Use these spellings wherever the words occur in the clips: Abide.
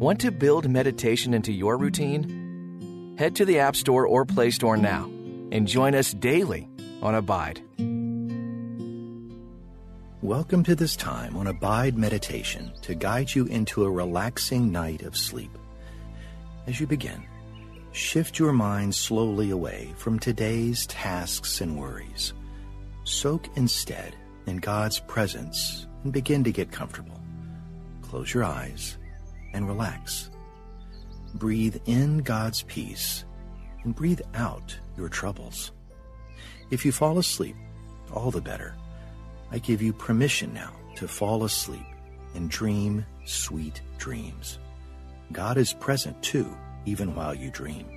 Want to build meditation into your routine? Head to the App Store or Play Store now and join us daily on Abide. Welcome to this time on Abide Meditation to guide you into a relaxing night of sleep. As you begin, shift your mind slowly away from today's tasks and worries. Soak instead in God's presence and begin to get comfortable. Close your eyes and relax. Breathe in God's peace and breathe out your troubles. If you fall asleep, all the better. I give you permission now to fall asleep and dream sweet dreams. God is present too, even while you dream.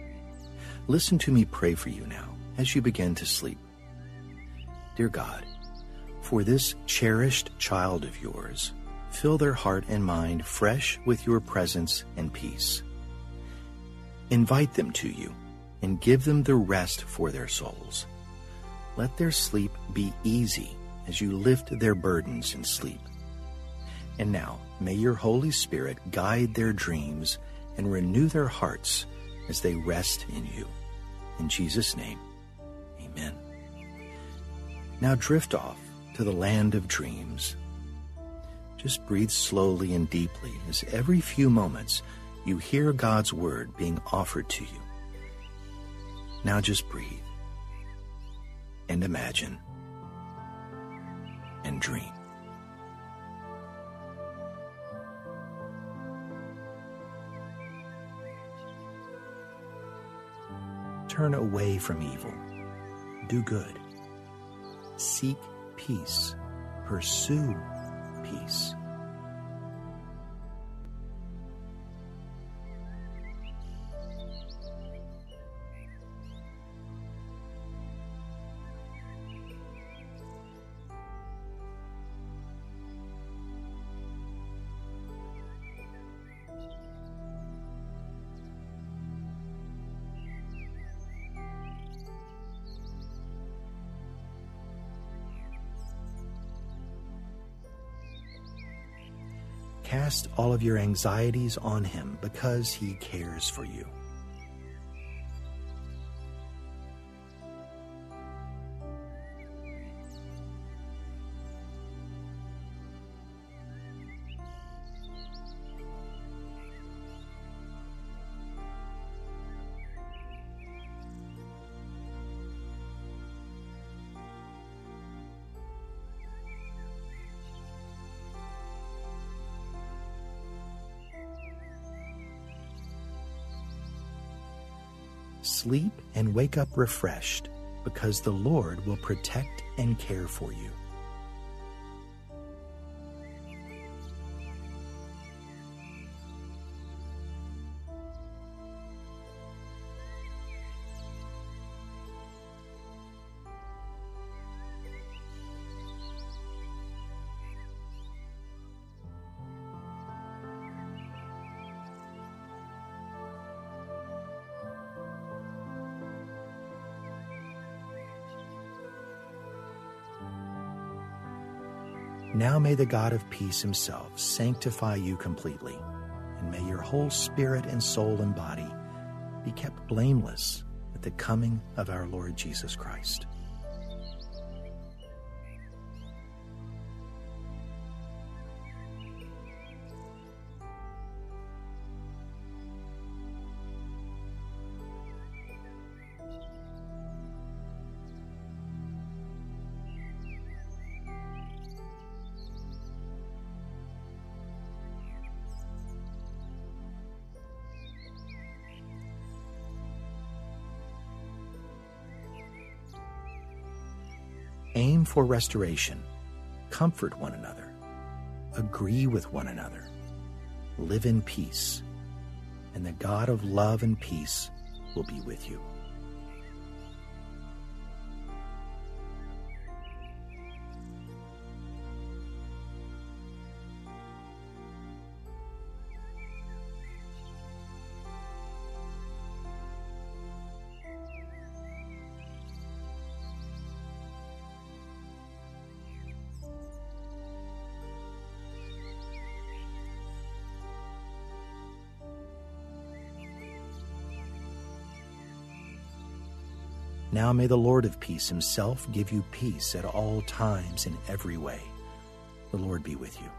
Listen to me pray for you now as you begin to sleep. Dear God, for this cherished child of yours, fill their heart and mind fresh with your presence and peace. Invite them to you and give them the rest for their souls. Let their sleep be easy as you lift their burdens in sleep. And now, may your Holy Spirit guide their dreams and renew their hearts as they rest in you. In Jesus' name, amen. Now drift off to the land of dreams. Just breathe slowly and deeply as every few moments you hear God's word being offered to you. Now just breathe and imagine and dream. Turn away from evil. Do good. Seek peace. Pursue peace. Cast all of your anxieties on Him because He cares for you. Sleep and wake up refreshed, because the Lord will protect and care for you. Now may the God of peace Himself sanctify you completely, and may your whole spirit and soul and body be kept blameless at the coming of our Lord Jesus Christ. Aim for restoration, comfort one another, agree with one another, live in peace, and the God of love and peace will be with you. Now may the Lord of peace himself give you peace at all times in every way. The Lord be with you.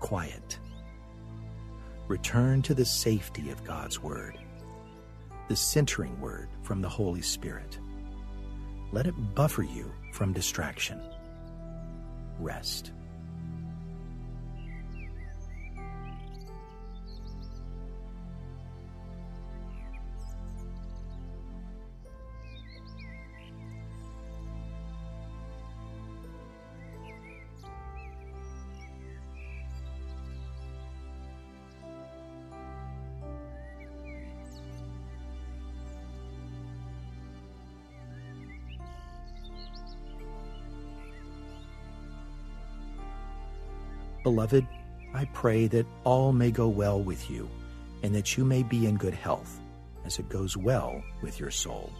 Quiet. Return to the safety of God's Word, the centering Word from the Holy Spirit. Let it buffer you from distraction. Rest. Beloved, I pray that all may go well with you, and that you may be in good health, as it goes well with your soul.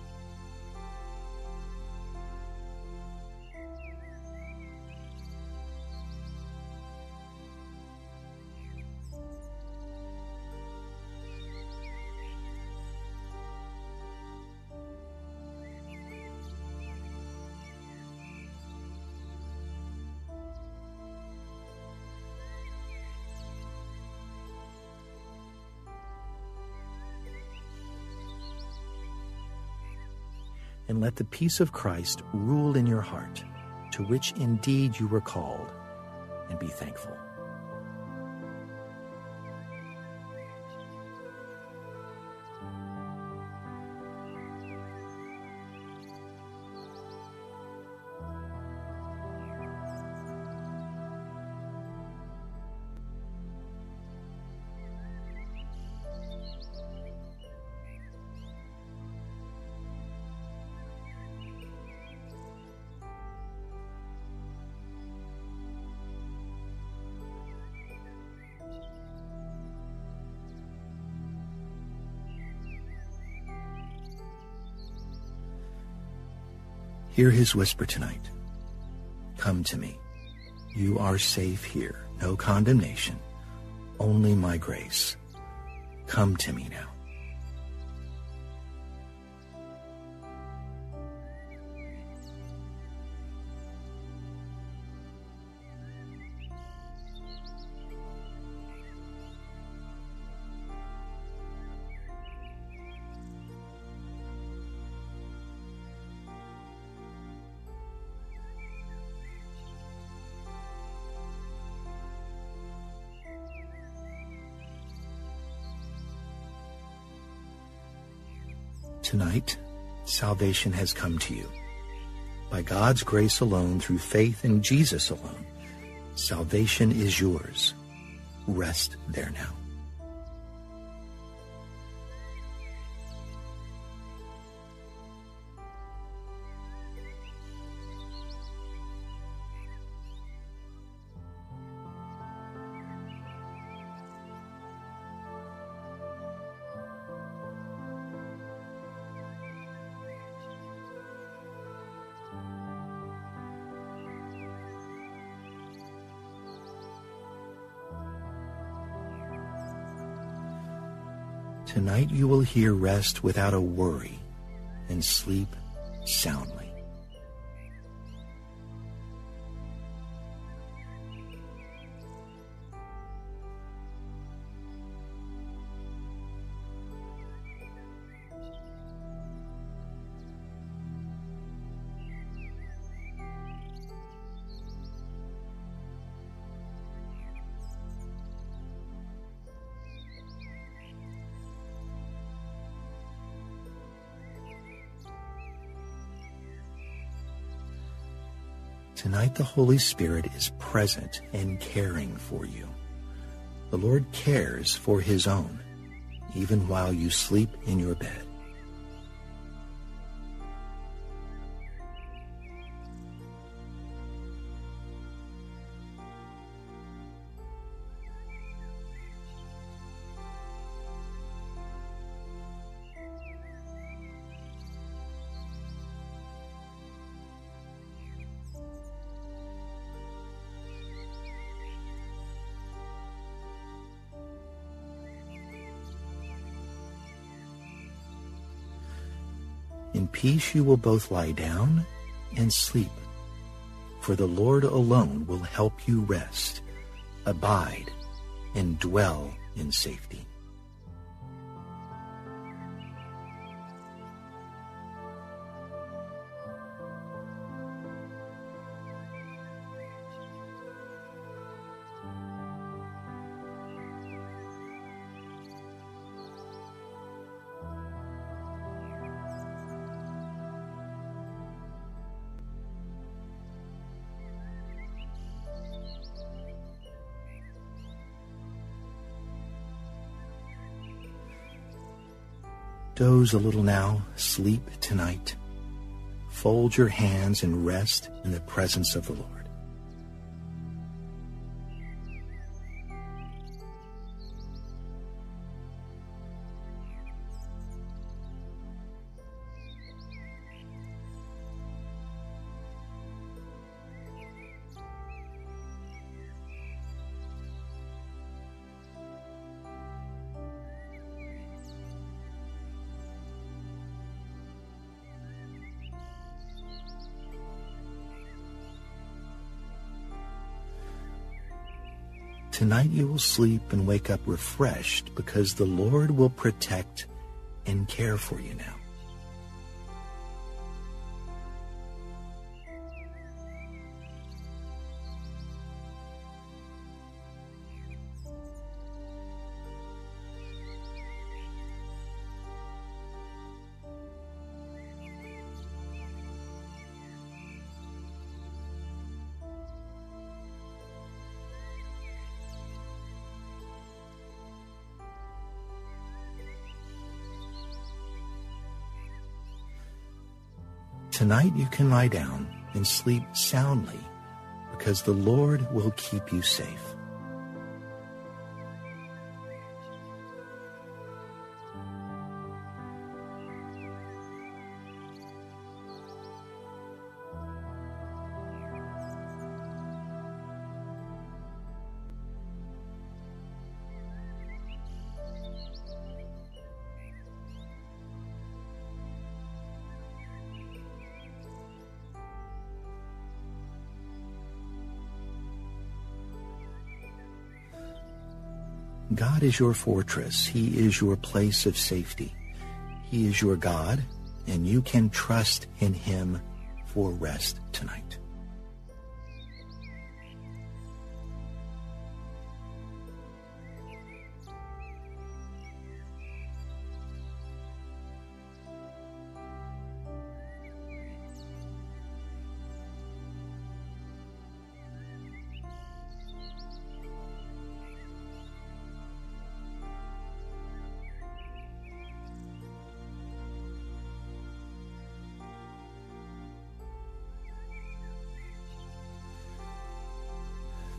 And let the peace of Christ rule in your heart, to which indeed you were called, and be thankful. Hear his whisper tonight. Come to me. You are safe here. No condemnation, only my grace. Come to me now. Tonight, salvation has come to you. By God's grace alone, through faith in Jesus alone, salvation is yours. Rest there now. Tonight you will hear rest without a worry and sleep soundly. Tonight the Holy Spirit is present and caring for you. The Lord cares for his own, even while you sleep in your bed. In peace you will both lie down and sleep, for the Lord alone will help you rest, abide, and dwell in safety. Doze a little now, sleep tonight. Fold your hands and rest in the presence of the Lord. Tonight you will sleep and wake up refreshed because the Lord will protect and care for you now. Tonight you can lie down and sleep soundly because the Lord will keep you safe. God is your fortress. He is your place of safety. He is your God, and you can trust in Him for rest tonight.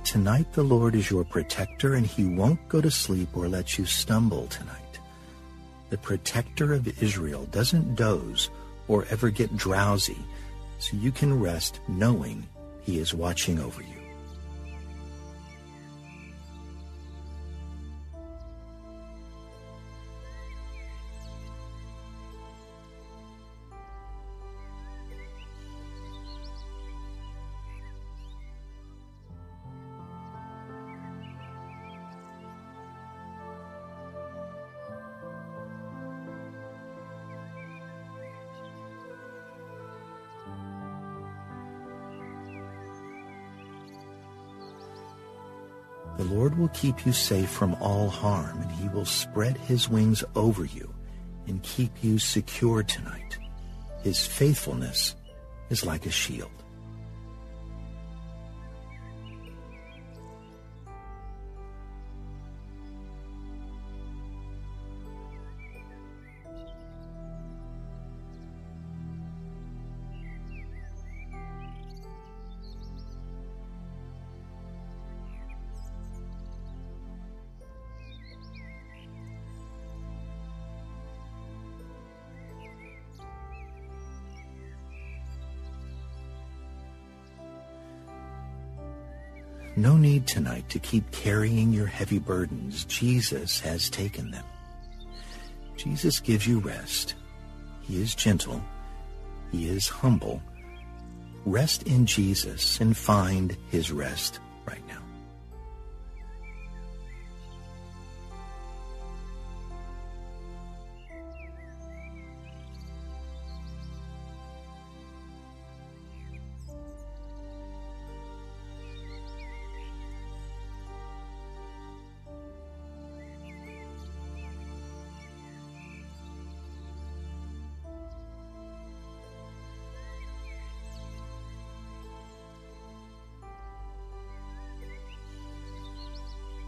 Tonight the Lord is your protector, and He won't go to sleep or let you stumble tonight. The protector of Israel doesn't doze or ever get drowsy, so you can rest knowing He is watching over you. The Lord will keep you safe from all harm, and He will spread His wings over you and keep you secure tonight. His faithfulness is like a shield. No need tonight to keep carrying your heavy burdens. Jesus has taken them. Jesus gives you rest. He is gentle, He is humble. Rest in Jesus and find his rest right now.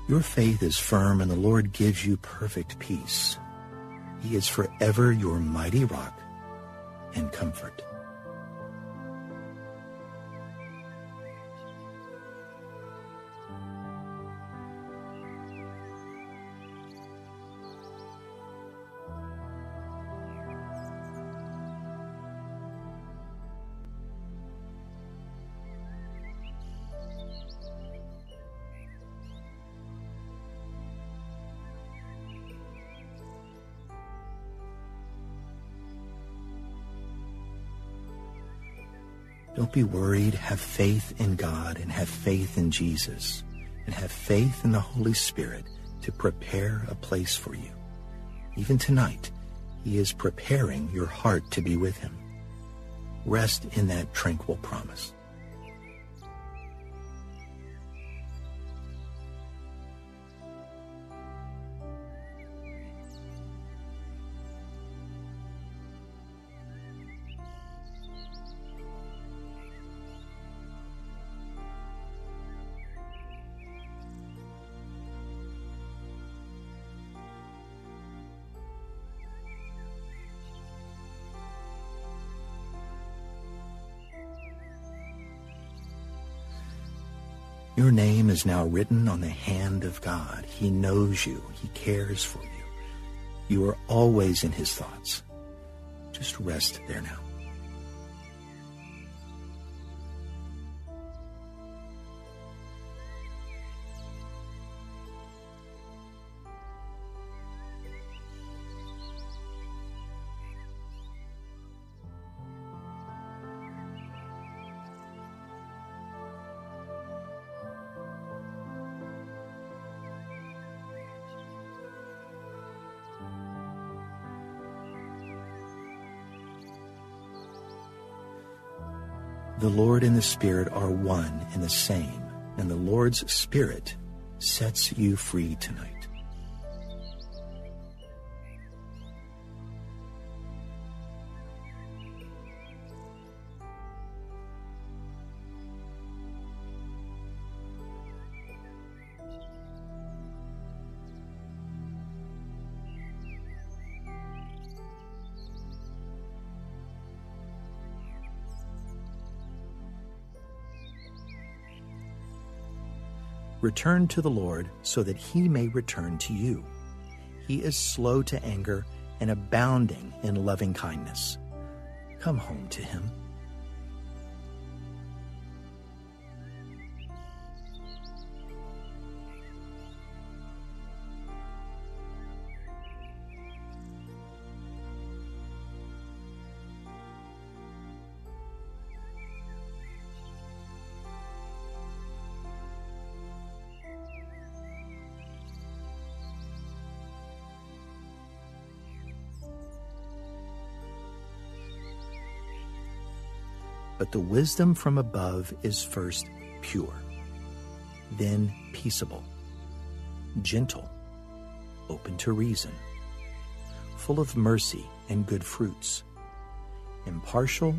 Your faith is firm, and the Lord gives you perfect peace. He is forever your mighty rock and comfort. Don't be worried. Have faith in God, and have faith in Jesus, and have faith in the Holy Spirit to prepare a place for you. Even tonight, He is preparing your heart to be with Him. Rest in that tranquil promise. Your name is now written on the hand of God. He knows you. He cares for you. You are always in his thoughts. Just rest there now. The Lord and the Spirit are one and the same, and the Lord's Spirit sets you free tonight. Return to the Lord so that he may return to you. He is slow to anger and abounding in loving kindness. Come home to him. But the wisdom from above is first pure, then peaceable, gentle, open to reason, full of mercy and good fruits, impartial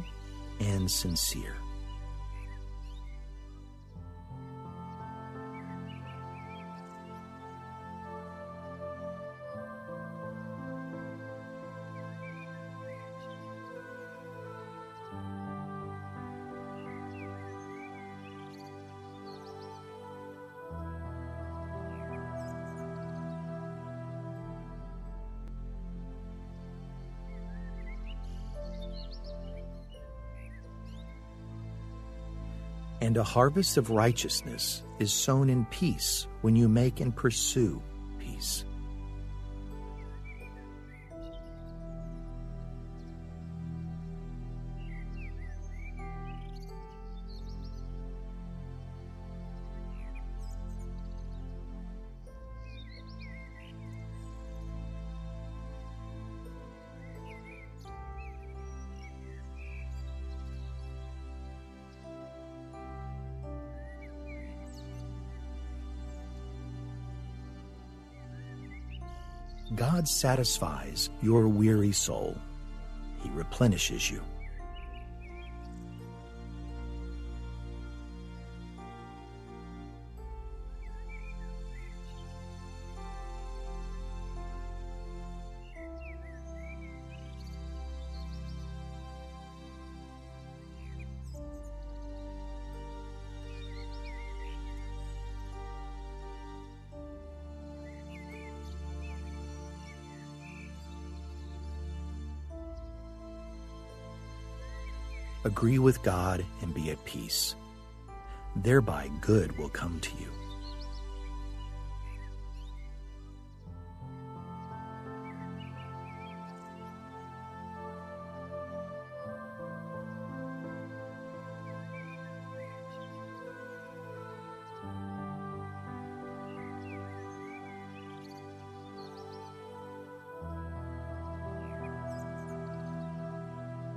and sincere. And a harvest of righteousness is sown in peace when you make and pursue peace. God satisfies your weary soul. He replenishes you. Agree with God and be at peace. Thereby good will come to you.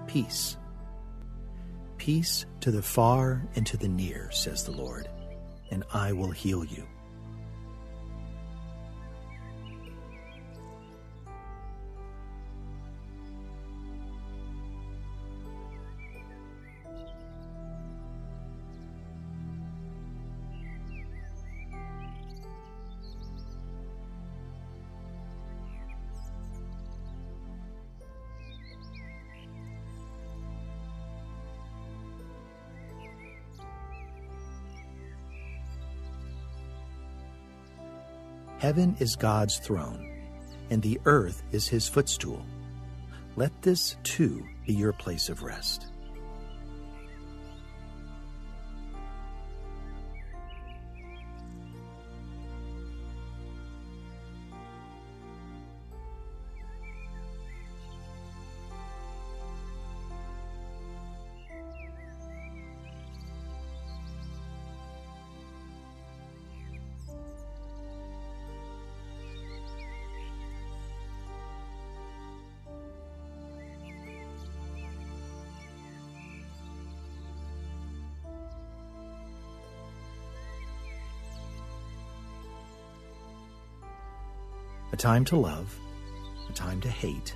Peace. Peace to the far and to the near, says the Lord, and I will heal you. Heaven is God's throne, and the earth is his footstool. Let this, too, be your place of rest. A time to love, a time to hate,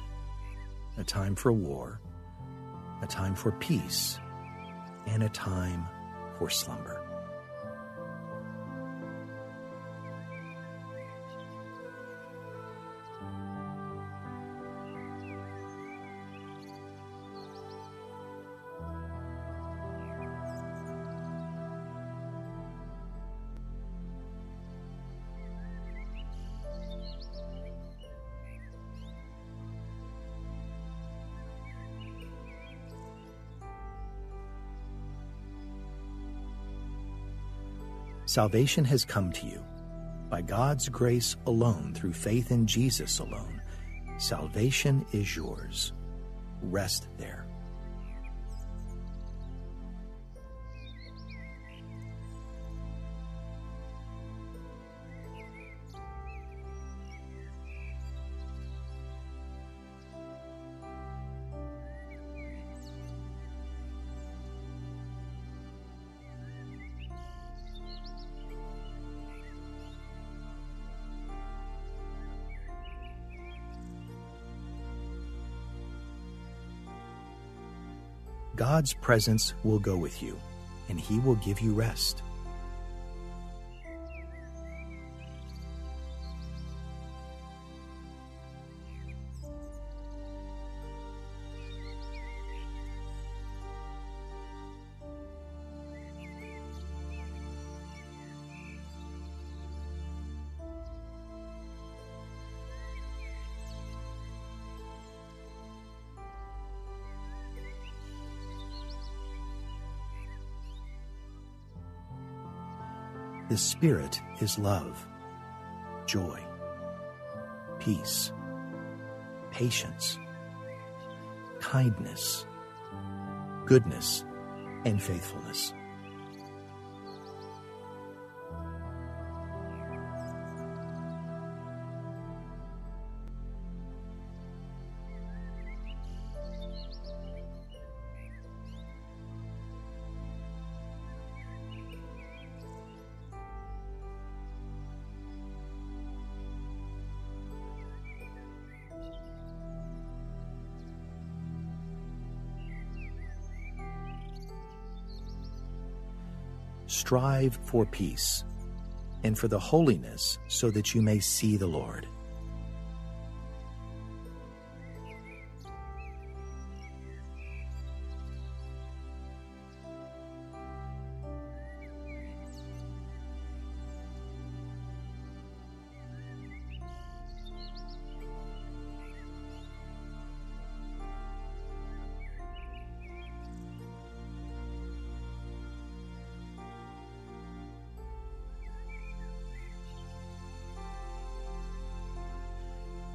a time for war, a time for peace, and a time for slumber. Salvation has come to you. By God's grace alone, through faith in Jesus alone, salvation is yours. Rest there. God's presence will go with you, and he will give you rest. The Spirit is love, joy, peace, patience, kindness, goodness, and faithfulness. Strive for peace and for the holiness, so that you may see the Lord.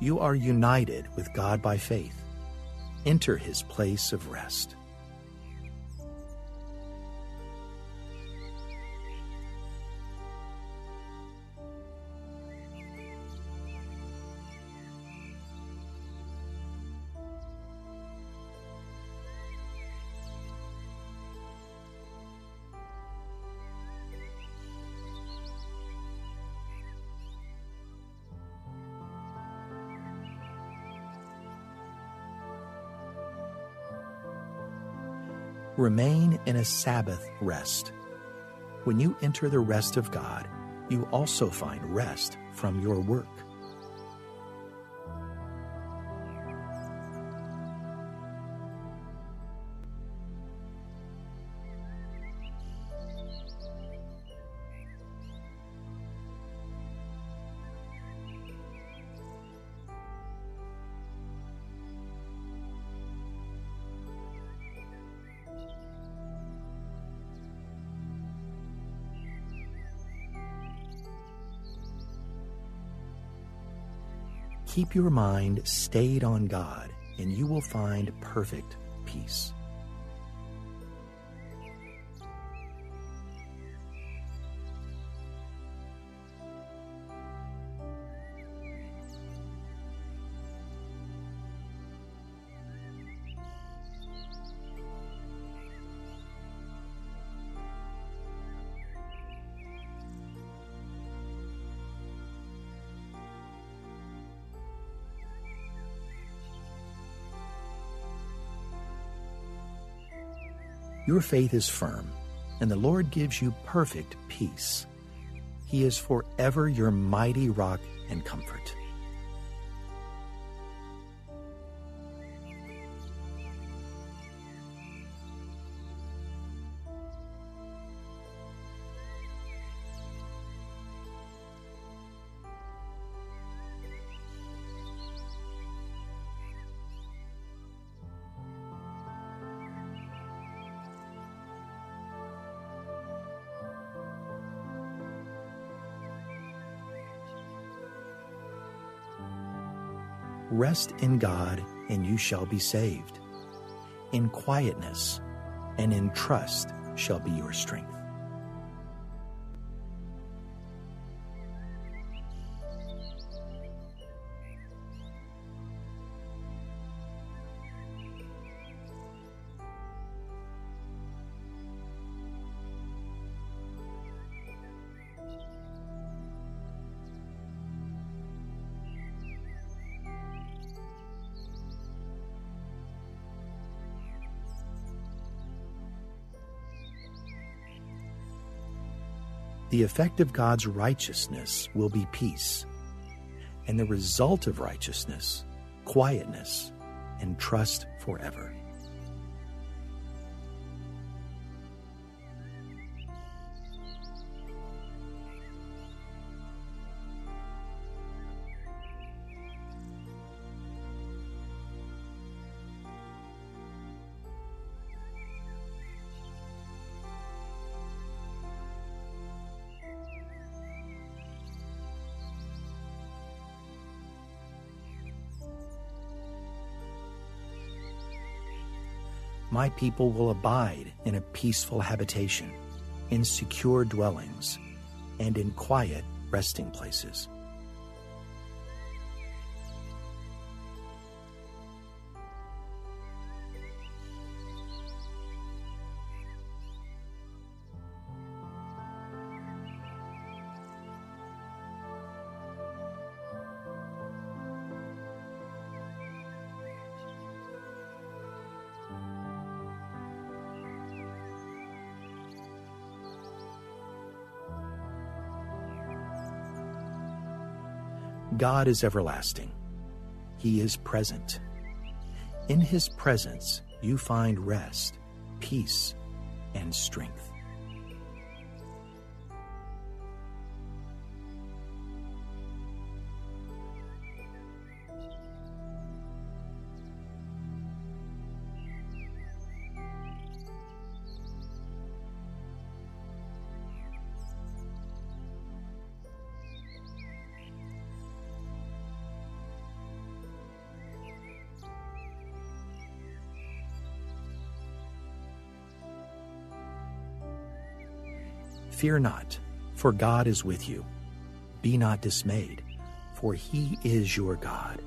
You are united with God by faith. Enter his place of rest. Remain in a Sabbath rest. When you enter the rest of God, you also find rest from your work. Keep your mind stayed on God, and you will find perfect peace. Your faith is firm, and the Lord gives you perfect peace. He is forever your mighty rock and comfort. Rest in God, and you shall be saved. In quietness and in trust shall be your strength. The effect of God's righteousness will be peace, and the result of righteousness, quietness, and trust forever. My people will abide in a peaceful habitation, in secure dwellings, and in quiet resting places. God is everlasting. He is present. In His presence, you find rest, peace, and strength. Fear not, for God is with you. Be not dismayed, for He is your God.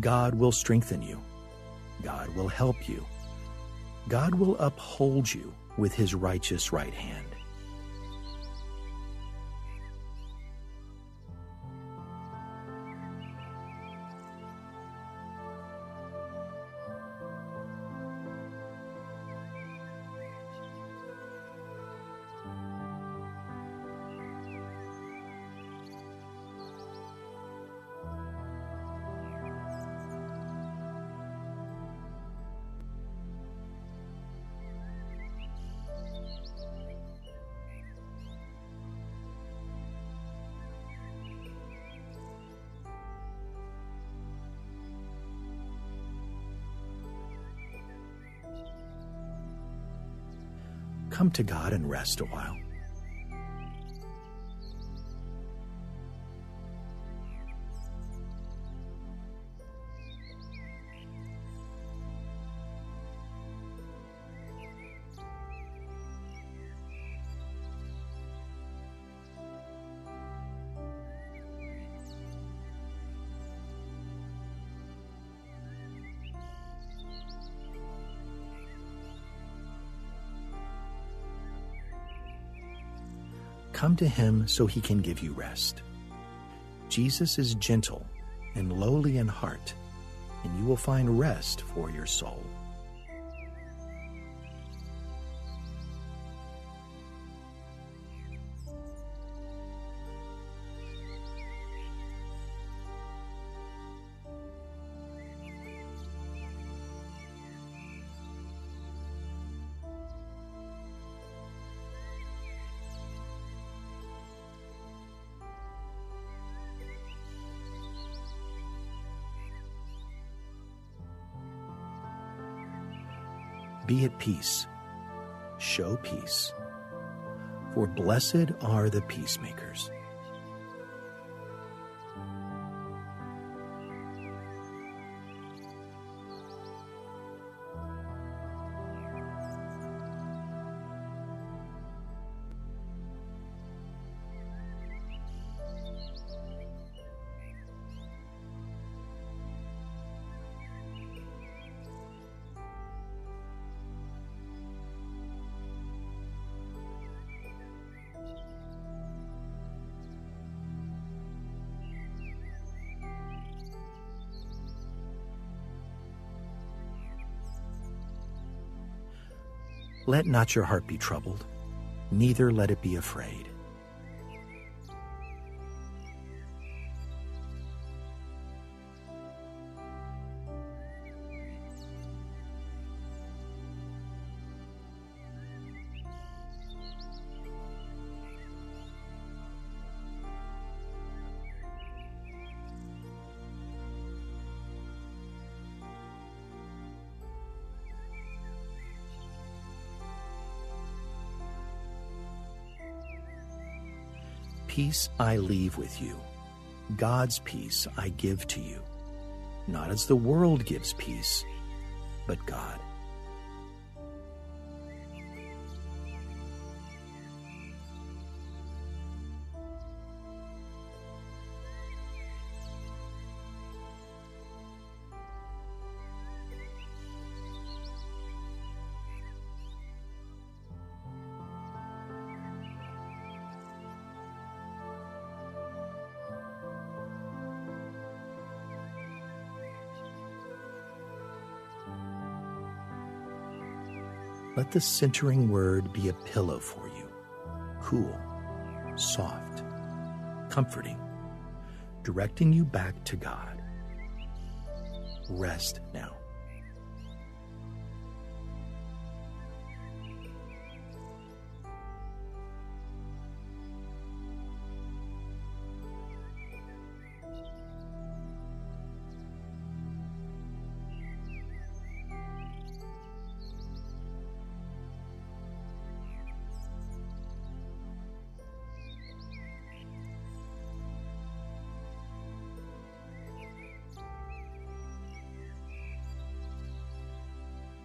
God will strengthen you. God will help you. God will uphold you with His righteous right hand. Come to God and rest a while. Come to Him so He can give you rest. Jesus is gentle and lowly in heart, and you will find rest for your soul. Be at peace. Show peace. For blessed are the peacemakers. Let not your heart be troubled, neither let it be afraid. Peace I leave with you. God's peace I give to you. Not as the world gives peace, but God. Let the centering word be a pillow for you, cool, soft, comforting, directing you back to God. Rest now.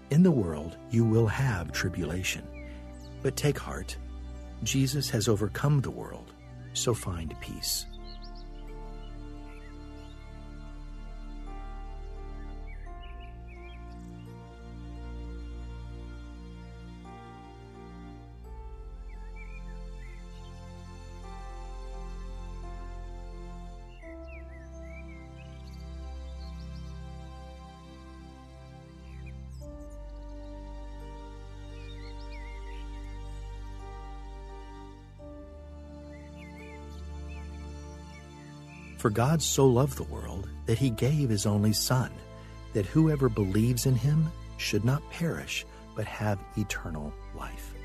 In the world you will have tribulation, but take heart. Jesus has overcome the world, so find peace. For God so loved the world that he gave his only Son, that whoever believes in him should not perish, but have eternal life.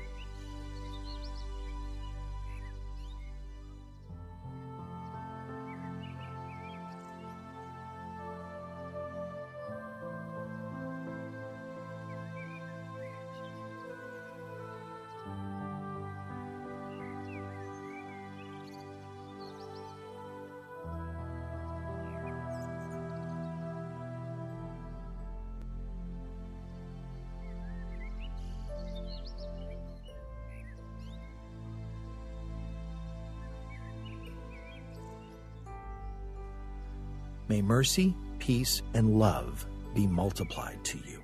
May mercy, peace, and love be multiplied to you.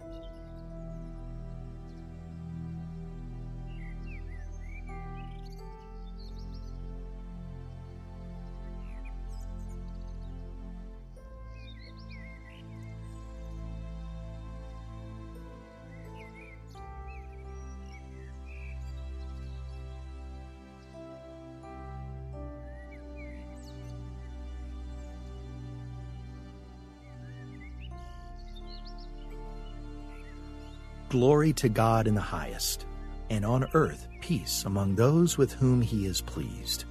Glory to God in the highest, and on earth peace among those with whom he is pleased.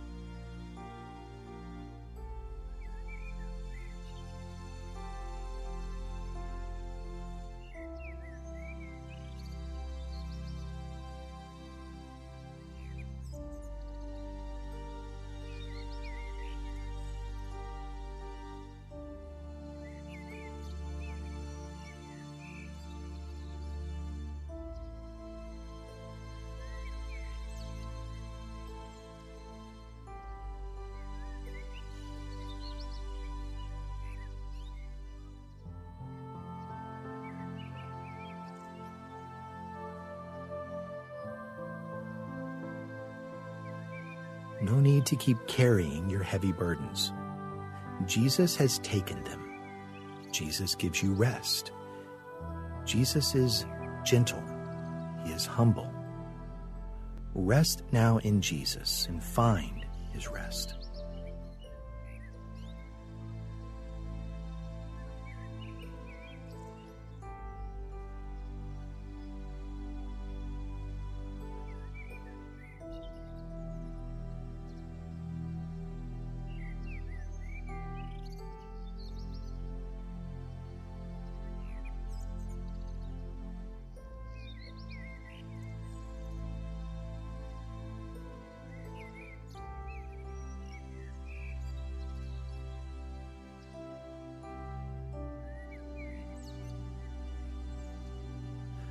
No need to keep carrying your heavy burdens. Jesus has taken them. Jesus gives you rest. Jesus is gentle. He is humble. Rest now in Jesus and find his rest.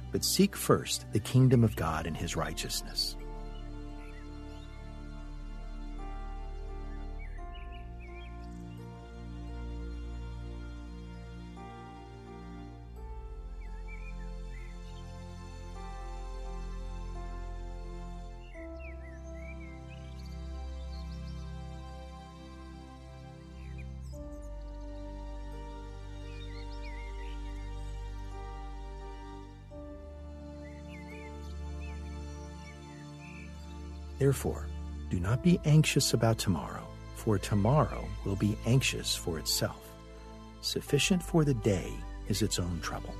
But seek first the kingdom of God and his righteousness. Therefore, do not be anxious about tomorrow, for tomorrow will be anxious for itself. Sufficient for the day is its own trouble.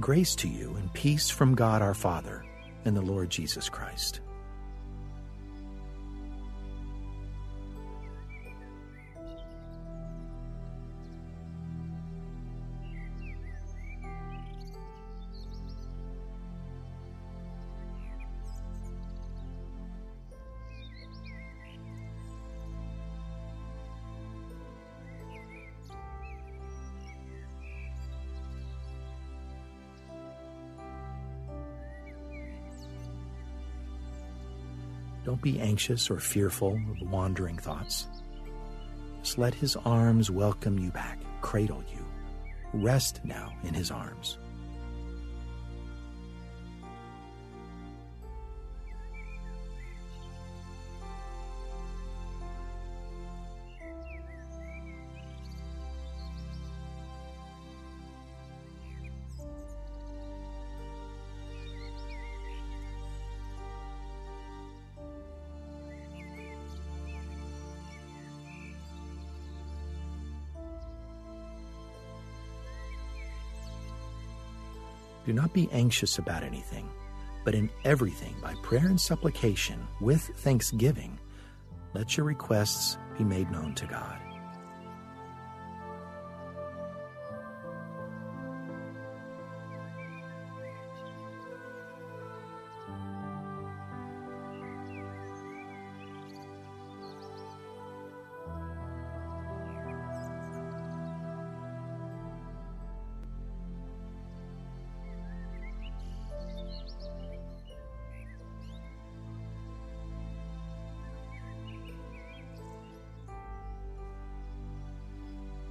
Grace to you and peace from God our Father and the Lord Jesus Christ. Don't be anxious or fearful of wandering thoughts. Just let his arms welcome you back, cradle you. Rest now in his arms. Do not be anxious about anything, but in everything by prayer and supplication with thanksgiving, let your requests be made known to God.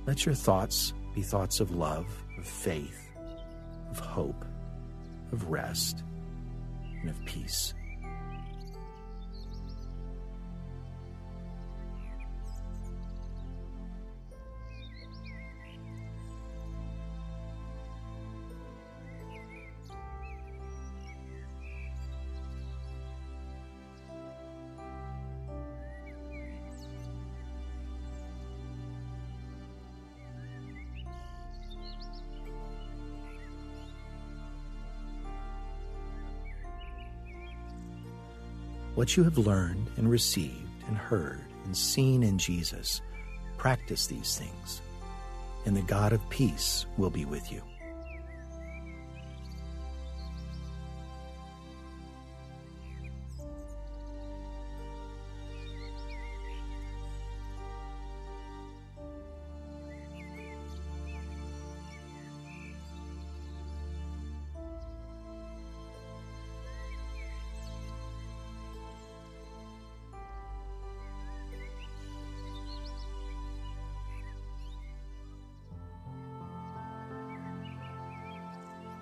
Let your thoughts be thoughts of love, of faith, of hope, of rest, and of peace. What you have learned and received and heard and seen in Jesus, practice these things, and the God of peace will be with you.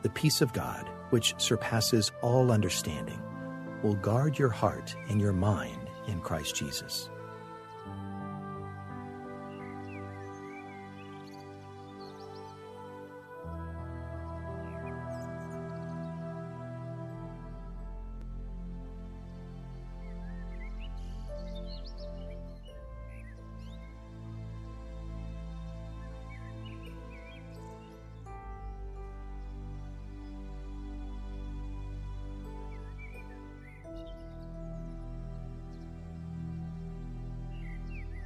The peace of God, which surpasses all understanding, will guard your heart and your mind in Christ Jesus.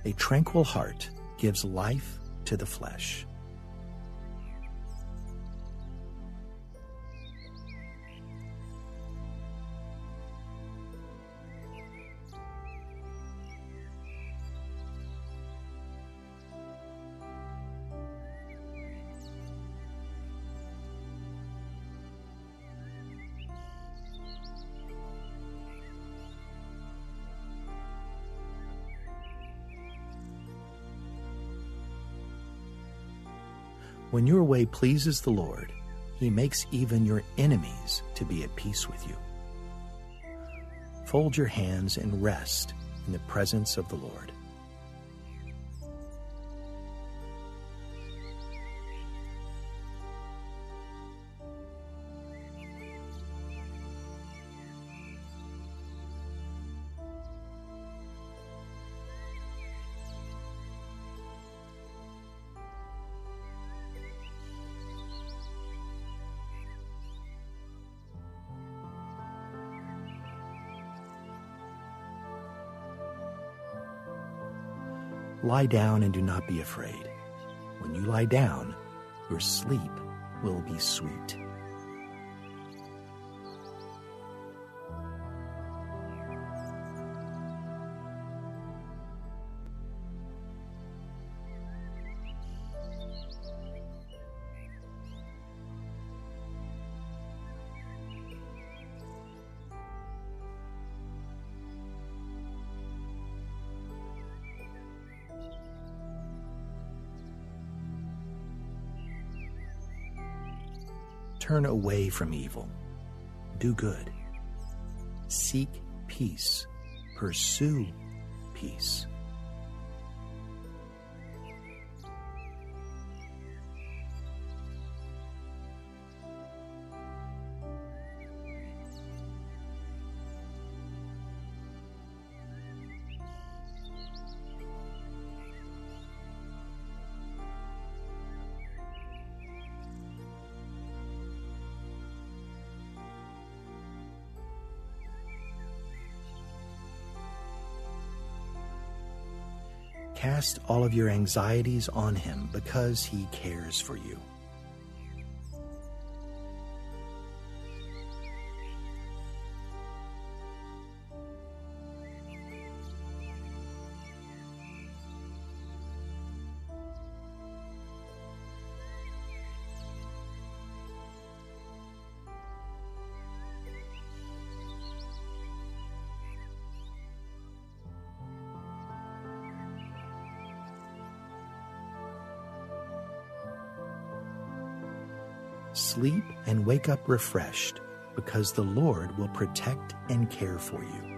A tranquil heart gives life to the flesh. When your way pleases the Lord, He makes even your enemies to be at peace with you. Fold your hands and rest in the presence of the Lord. Lie down and do not be afraid. When you lie down, your sleep will be sweet. Turn away from evil. Do good. Seek peace. Pursue peace. Cast all of your anxieties on Him because He cares for you. Sleep and wake up refreshed, because the Lord will protect and care for you.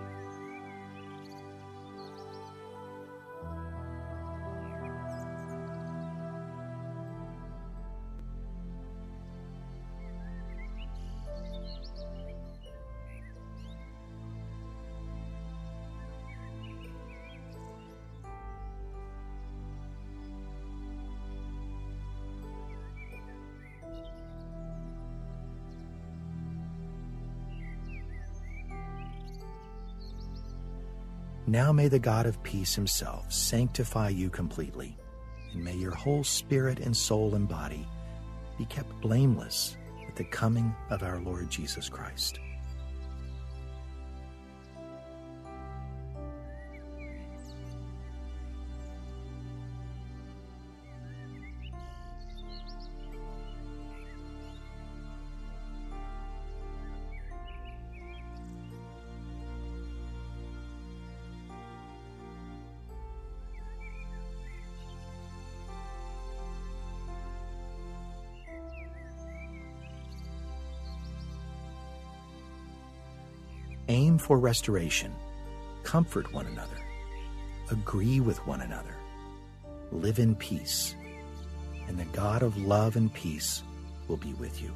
Now may the God of peace Himself sanctify you completely, and may your whole spirit and soul and body be kept blameless at the coming of our Lord Jesus Christ. Aim for restoration, comfort one another, agree with one another, live in peace, and the God of love and peace will be with you.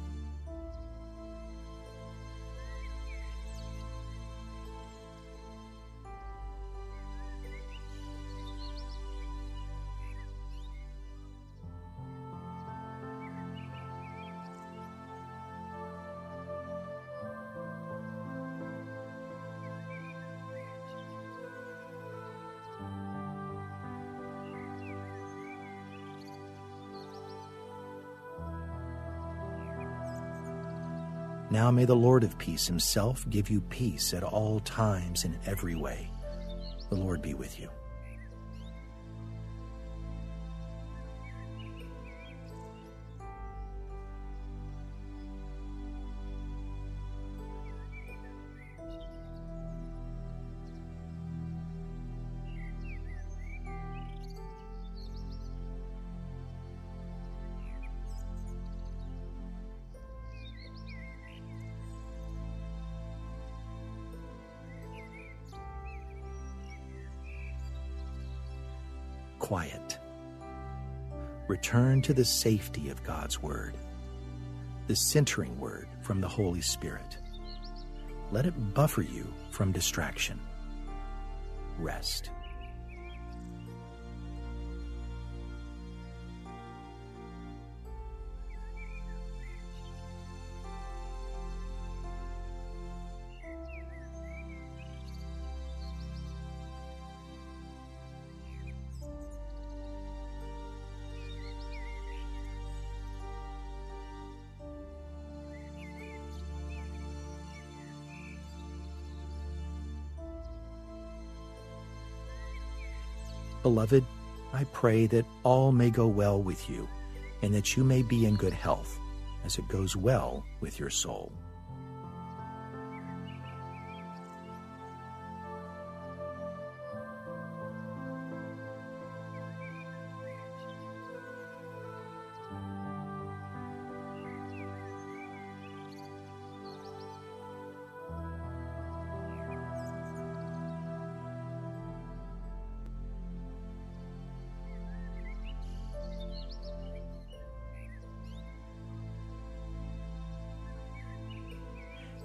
Now may the Lord of peace Himself give you peace at all times in every way. The Lord be with you. quiet. Return to the safety of God's Word, the centering word from the Holy Spirit. Let it buffer you from distraction. Rest. Beloved, I pray that all may go well with you and that you may be in good health as it goes well with your soul.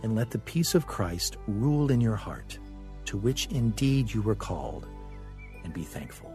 And let the peace of Christ rule in your heart, to which indeed you were called, and be thankful.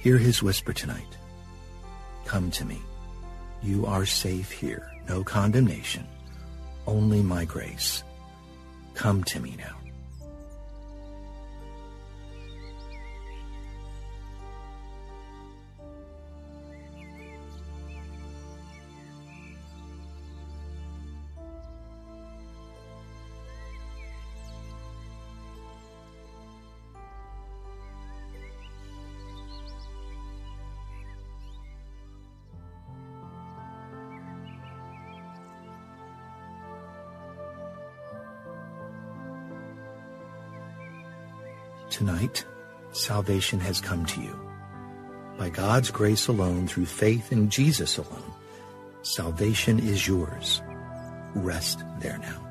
Hear his whisper tonight. Come to me. You are safe here. No condemnation. Only my grace. Come to me now. Tonight, salvation has come to you. By God's grace alone, through faith in Jesus alone, salvation is yours. Rest there now.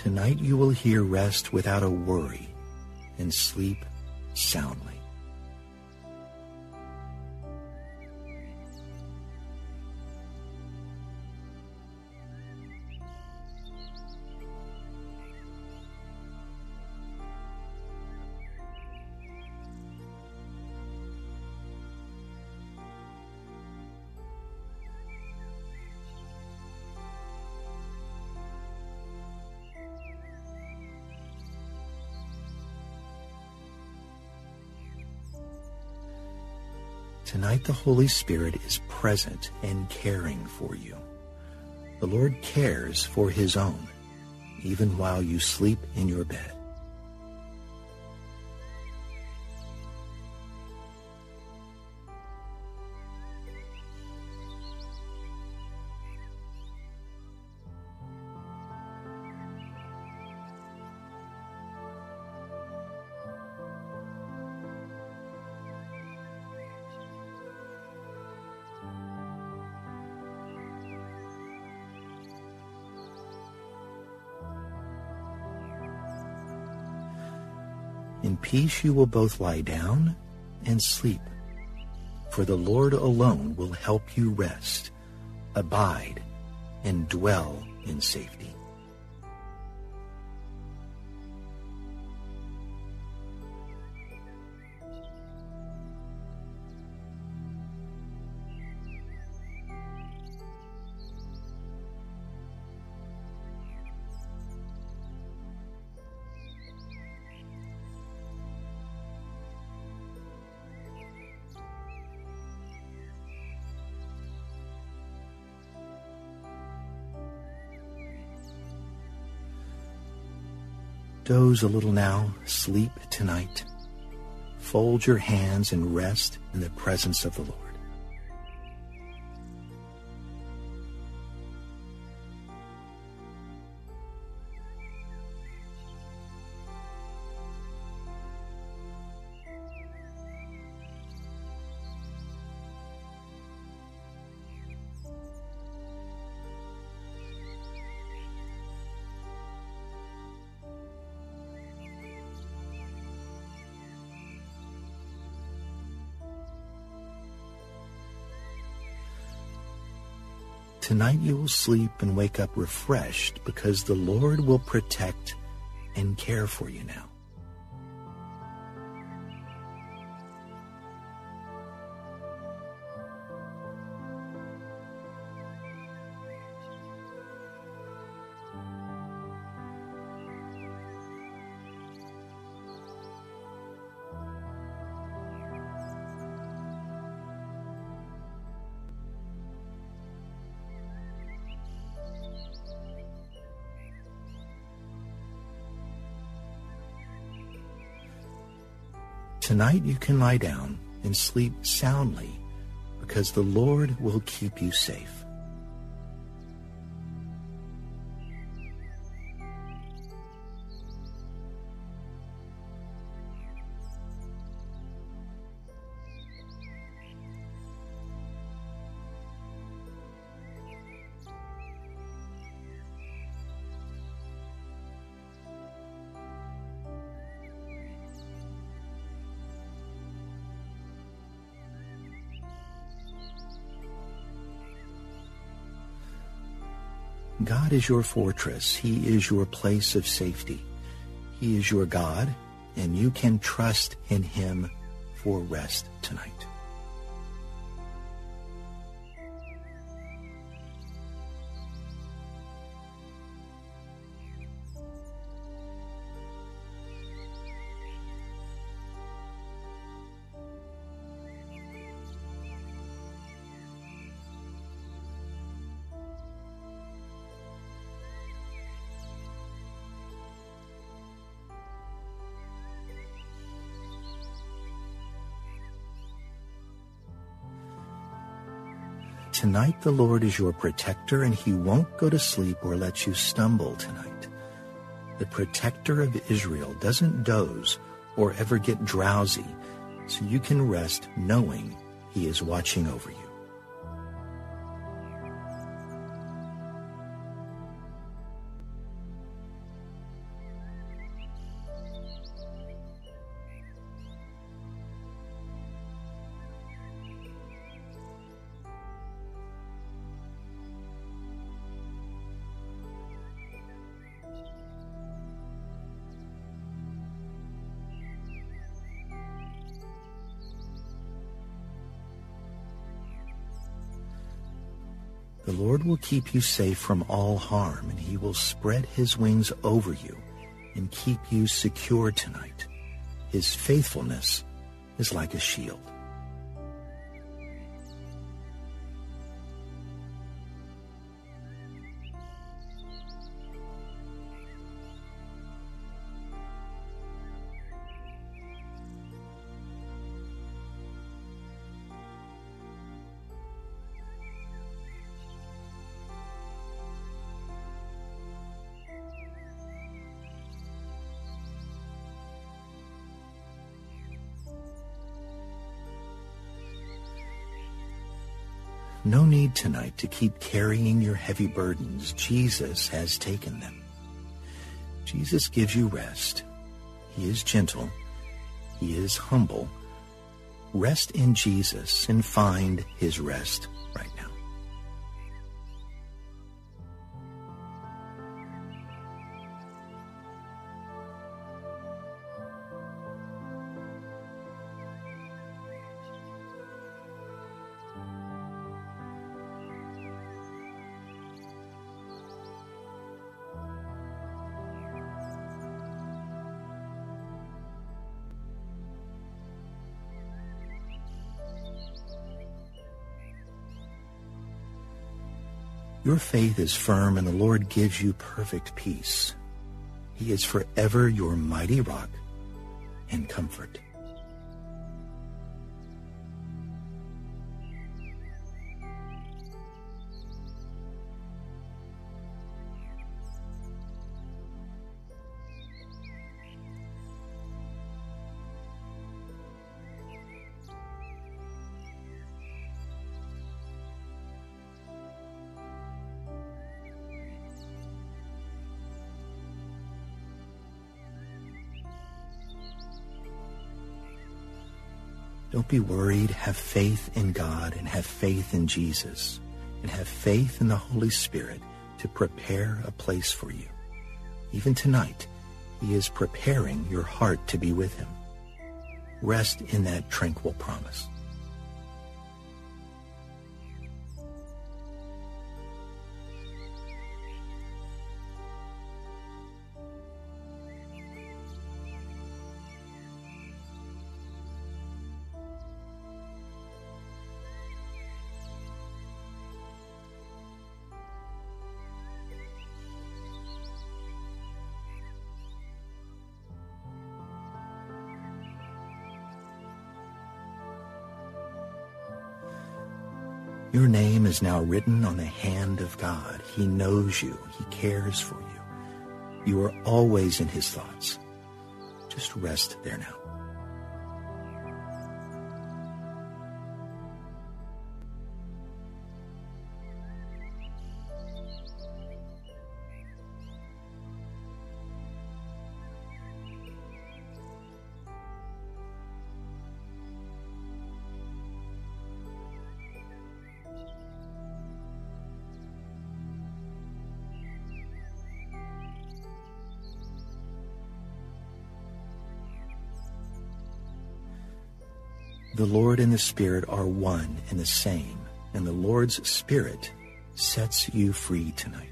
Tonight you will hear rest without a worry and sleep soundly. Tonight the Holy Spirit is present and caring for you. The Lord cares for his own, even while you sleep in your bed. In peace you will both lie down and sleep, for the Lord alone will help you rest. Abide and dwell in safety. Doze a little now, sleep tonight. Fold your hands and rest in the presence of the Lord. Tonight you will sleep and wake up refreshed because the Lord will protect and care for you now. Tonight you can lie down and sleep soundly because the Lord will keep you safe. God is your fortress. He is your place of safety. He is your God, and you can trust in Him for rest tonight. Tonight the Lord is your protector, and He won't go to sleep or let you stumble tonight. The protector of Israel doesn't doze or ever get drowsy, so you can rest knowing He is watching over you. The Lord will keep you safe from all harm, and He will spread His wings over you and keep you secure tonight. His faithfulness is like a shield. No need tonight to keep carrying your heavy burdens. Jesus has taken them. Jesus gives you rest. He is gentle. He is humble. Rest in Jesus and find His rest right now. Your faith is firm, and the Lord gives you perfect peace. He is forever your mighty rock and comfort. Don't be worried. Have faith in God, and have faith in Jesus, and have faith in the Holy Spirit to prepare a place for you. Even tonight, He is preparing your heart to be with Him. Rest in that tranquil promise. Your name is now written on the hand of God. He knows you. He cares for you. You are always in His thoughts. Just rest there now. The Lord and the Spirit are one and the same, and the Lord's Spirit sets you free tonight.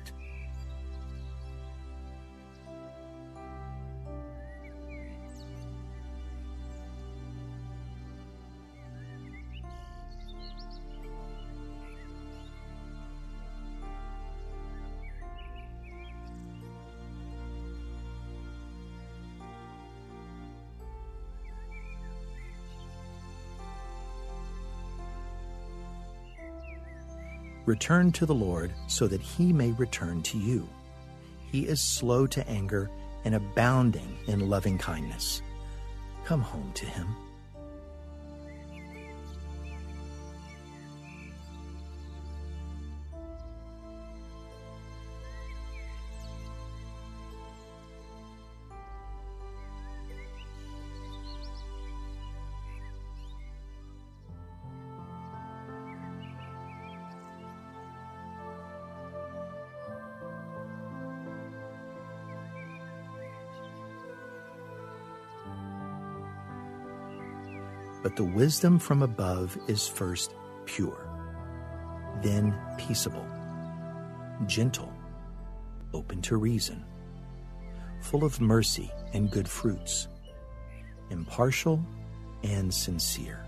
Return to the Lord so that He may return to you. He is slow to anger and abounding in loving kindness. Come home to Him. But the wisdom from above is first pure, then peaceable, gentle, open to reason, full of mercy and good fruits, impartial and sincere.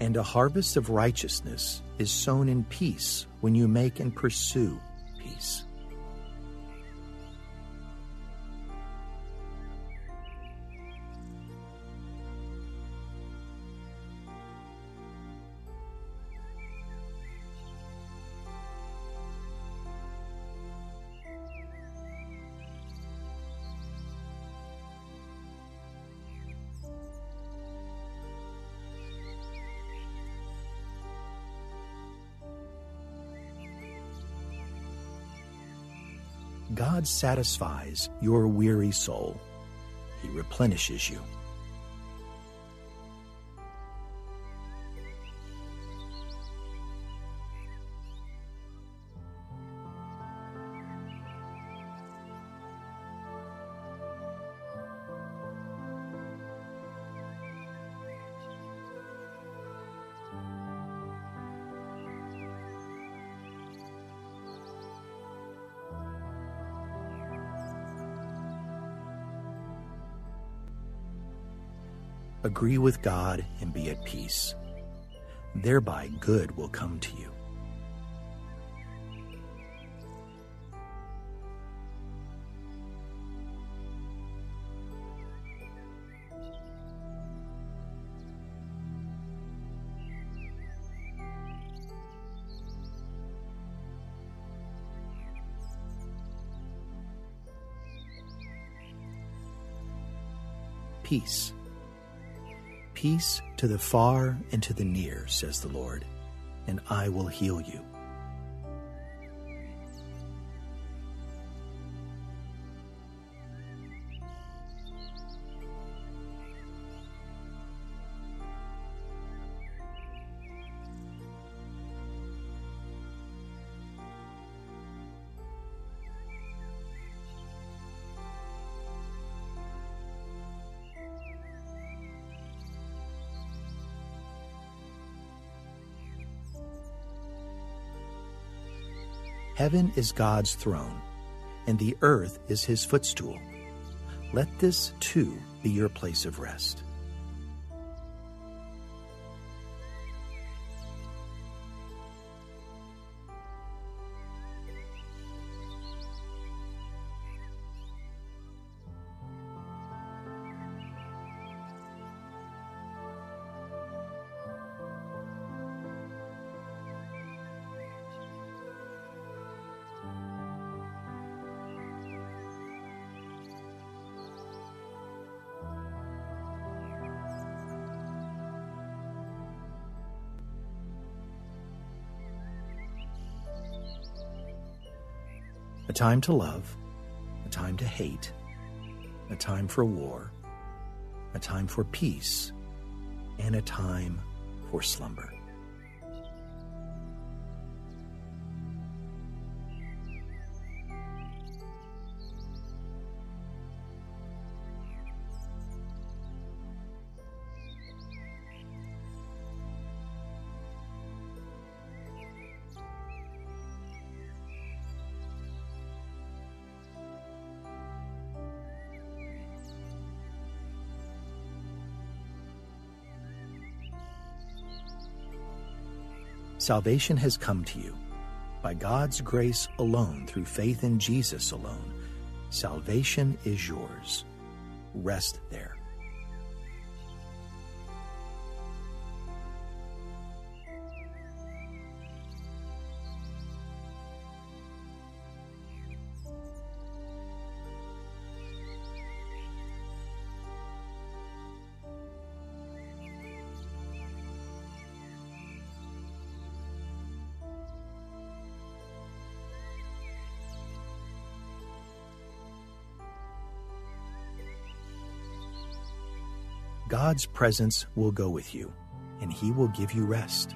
And a harvest of righteousness is sown in peace when you make and pursue peace. God satisfies your weary soul. He replenishes you. agree with God, and be at peace. Thereby good will come to you. Peace. Peace to the far and to the near, says the Lord, and I will heal you. Heaven is God's throne, and the earth is his footstool. Let this, too, be your place of rest. A time to love, a time to hate, a time for war, a time for peace, and a time for slumber. Salvation has come to you. By God's grace alone, through faith in Jesus alone, salvation is yours. Rest there. God's presence will go with you, and he will give you rest.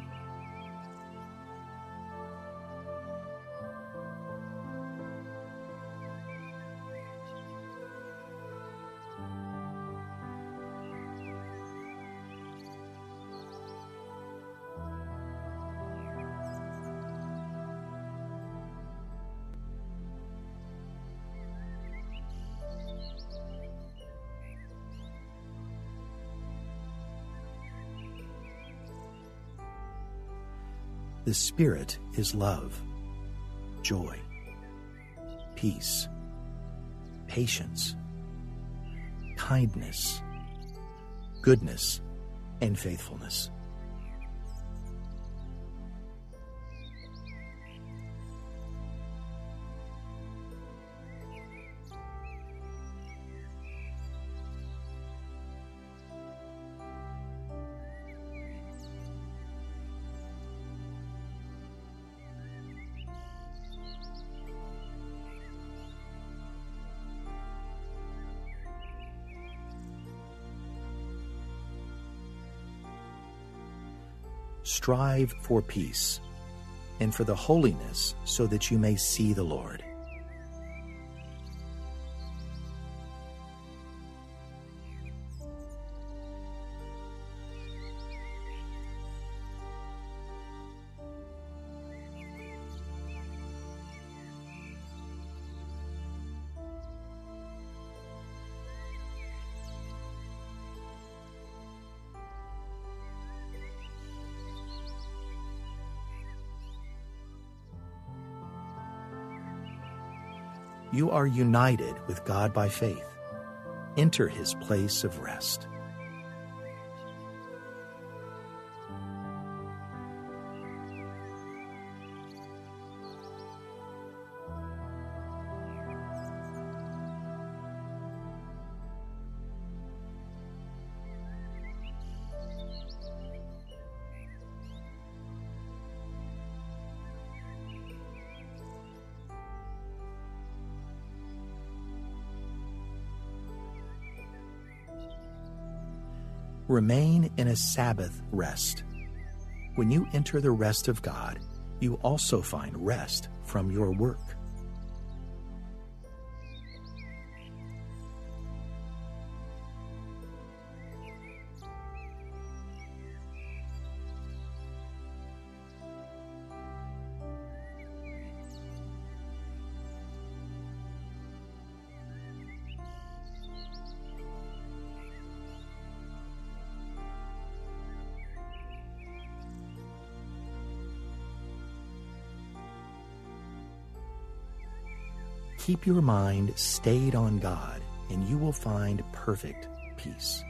The Spirit is love, joy, peace, patience, kindness, goodness, and faithfulness. Strive for peace and for the holiness, so that you may see the Lord. you are united with God by faith. Enter his place of rest. Remain in a Sabbath rest. When you enter the rest of God, you also find rest from your work. Keep your mind stayed on God, and you will find perfect peace.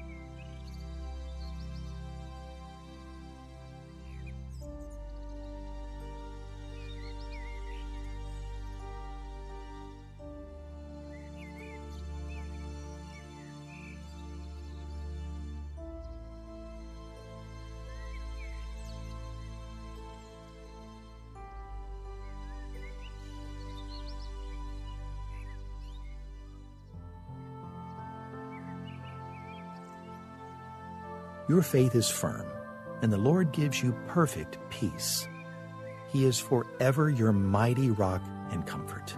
Your faith is firm, and the Lord gives you perfect peace. He is forever your mighty rock and comfort.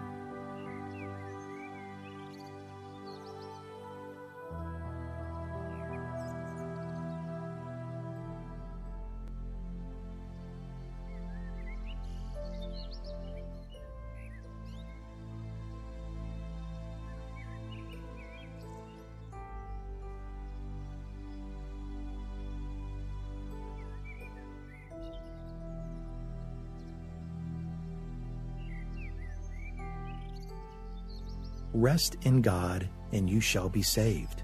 Rest in God, and you shall be saved.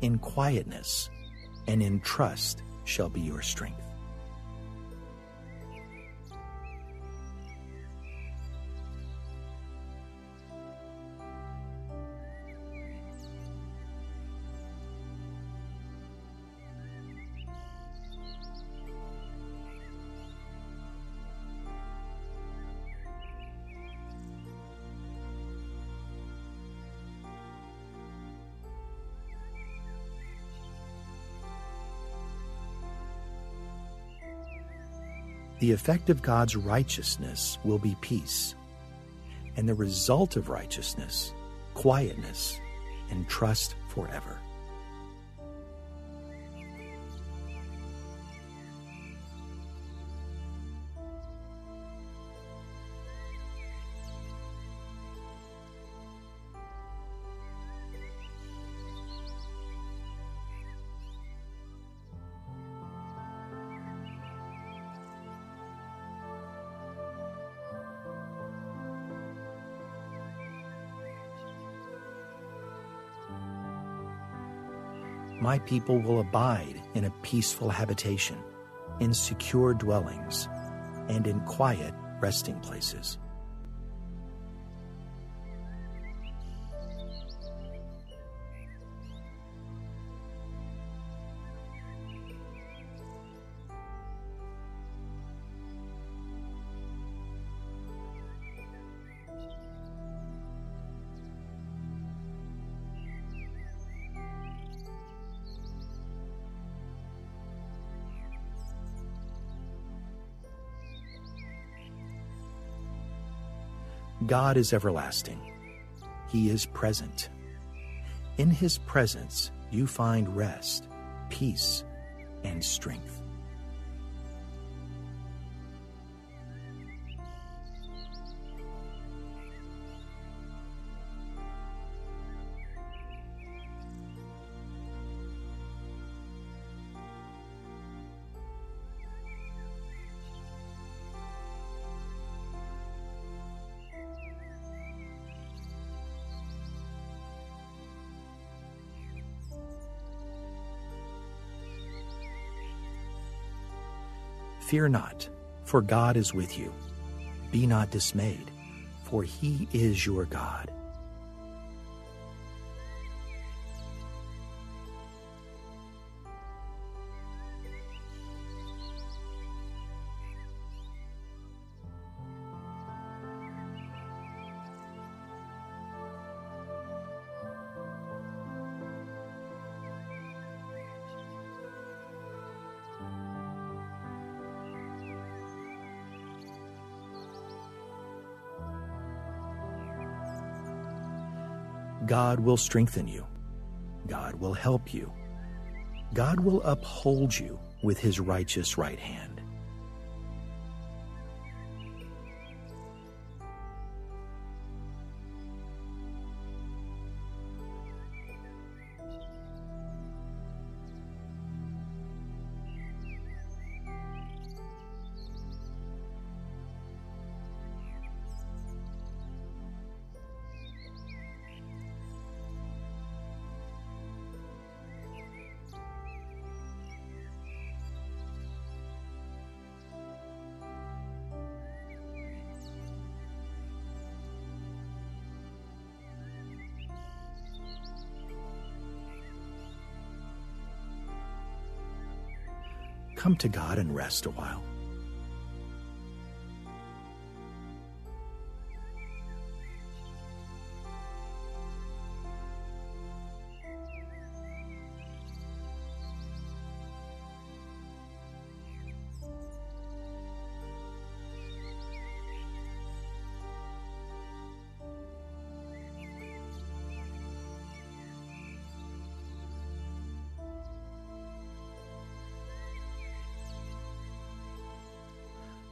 In quietness and in trust shall be your strength. The effect of God's righteousness will be peace, and the result of righteousness, quietness, and trust forever. My people will abide in a peaceful habitation, in secure dwellings, and in quiet resting places. God is everlasting. He is present. In his presence, you find rest, peace, and strength. Fear not, for God is with you. Be not dismayed, for he is your God. God will strengthen you. God will help you. God will uphold you with his righteous right hand. Come to God and rest a while.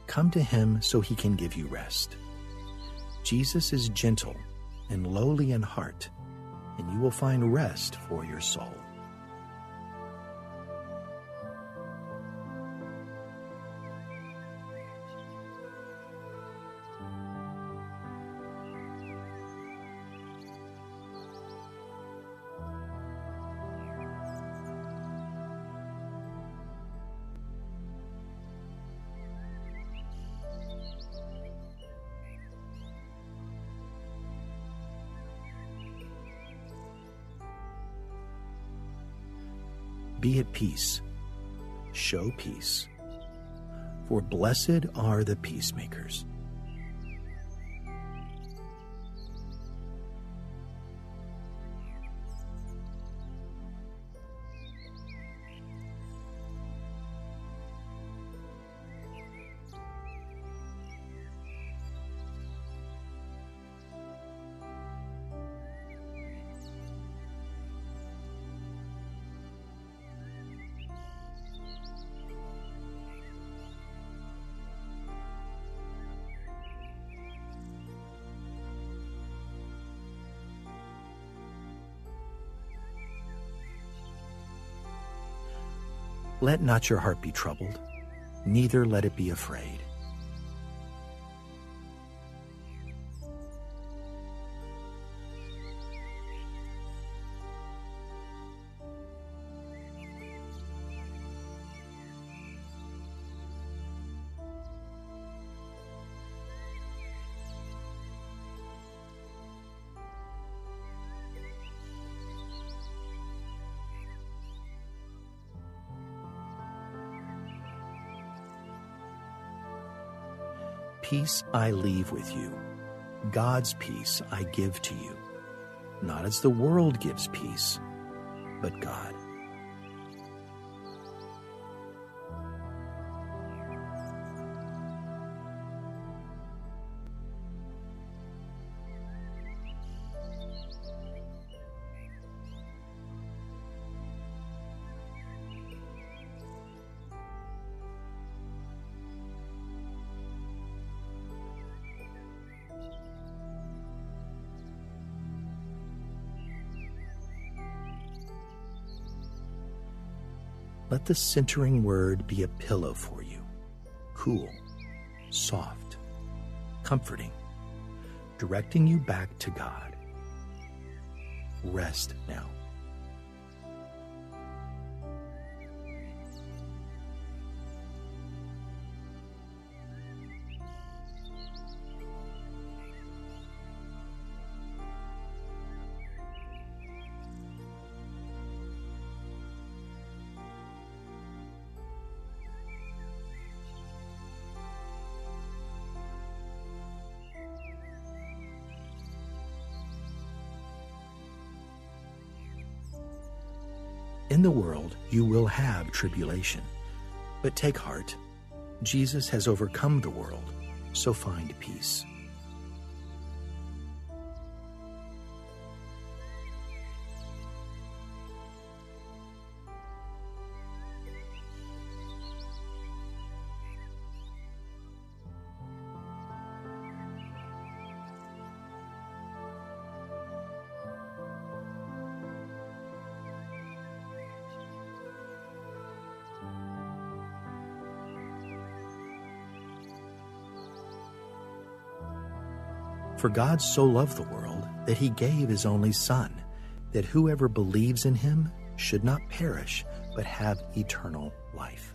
Come to him so he can give you rest. Jesus is gentle and lowly in heart, and you will find rest for your soul. Be at peace. Show peace. For blessed are the peacemakers. Let not your heart be troubled, neither let it be afraid. Peace I leave with you. God's peace I give to you. Not as the world gives peace, but God. Let the centering word be a pillow for you, cool, soft, comforting, directing you back to God. Rest now. In the world you will have tribulation, but take heart. Jesus has overcome the world, so find peace. For God so loved the world that he gave his only Son, that whoever believes in him should not perish, but have eternal life.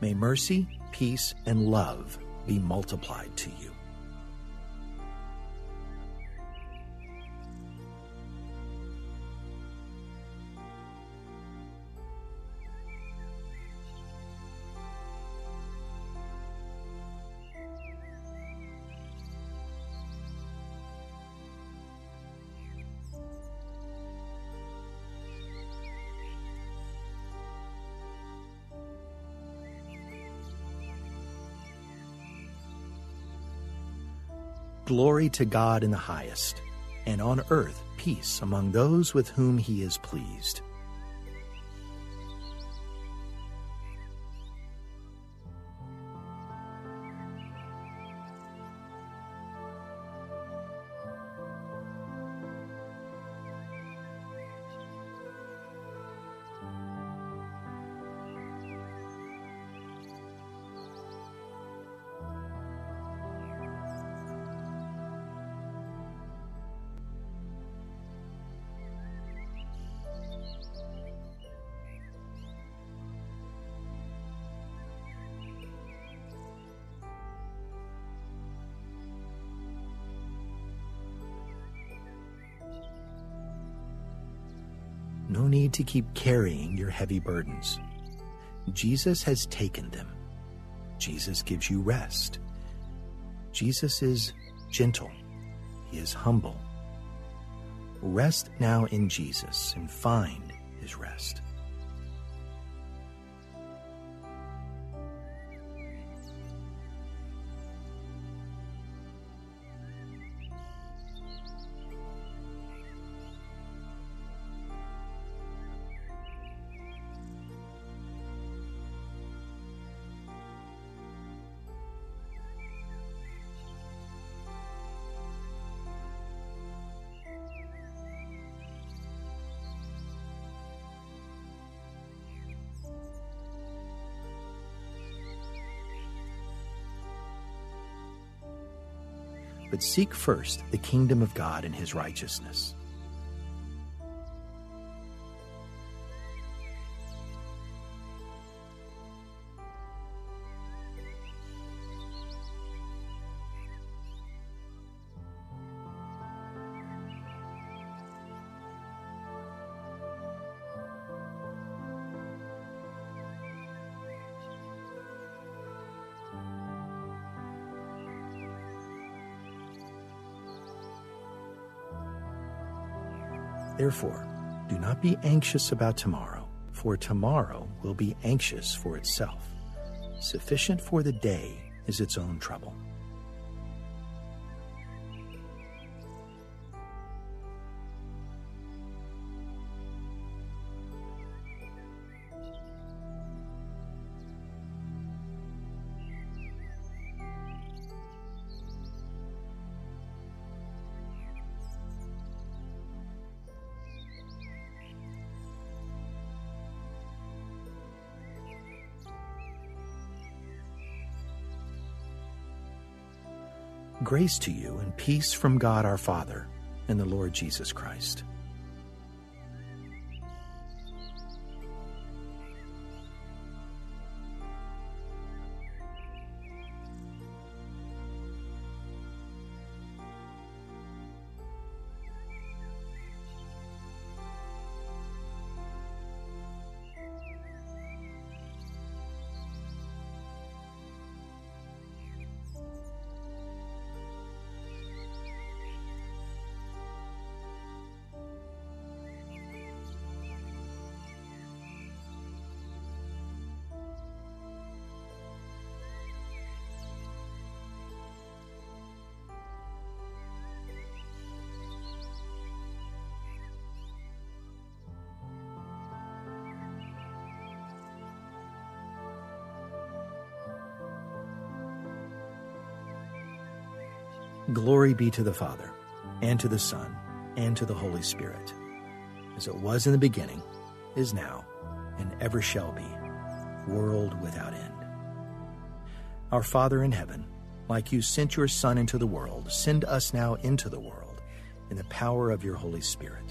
May mercy, peace, and love be multiplied to you. Glory to God in the highest, and on earth peace among those with whom he is pleased. No need to keep carrying your heavy burdens. Jesus has taken them. Jesus gives you rest. Jesus is gentle. He is humble. Rest now in Jesus and find his rest. But seek first the kingdom of God and his righteousness. Therefore, do not be anxious about tomorrow, for tomorrow will be anxious for itself. Sufficient for the day is its own trouble. Grace to you and peace from God our Father and the Lord Jesus Christ. Glory be to the Father, and to the Son, and to the Holy Spirit, as it was in the beginning, is now, and ever shall be, world without end. Our Father in heaven, like you sent your Son into the world, send us now into the world, in the power of your Holy Spirit,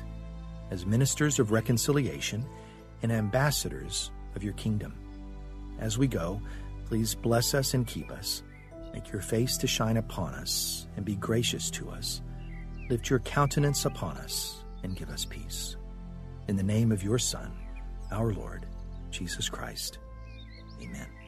as ministers of reconciliation and ambassadors of your kingdom. As we go, please bless us and keep us. Make your face to shine upon us and be gracious to us. Lift your countenance upon us and give us peace. In the name of your Son, our Lord, Jesus Christ. Amen.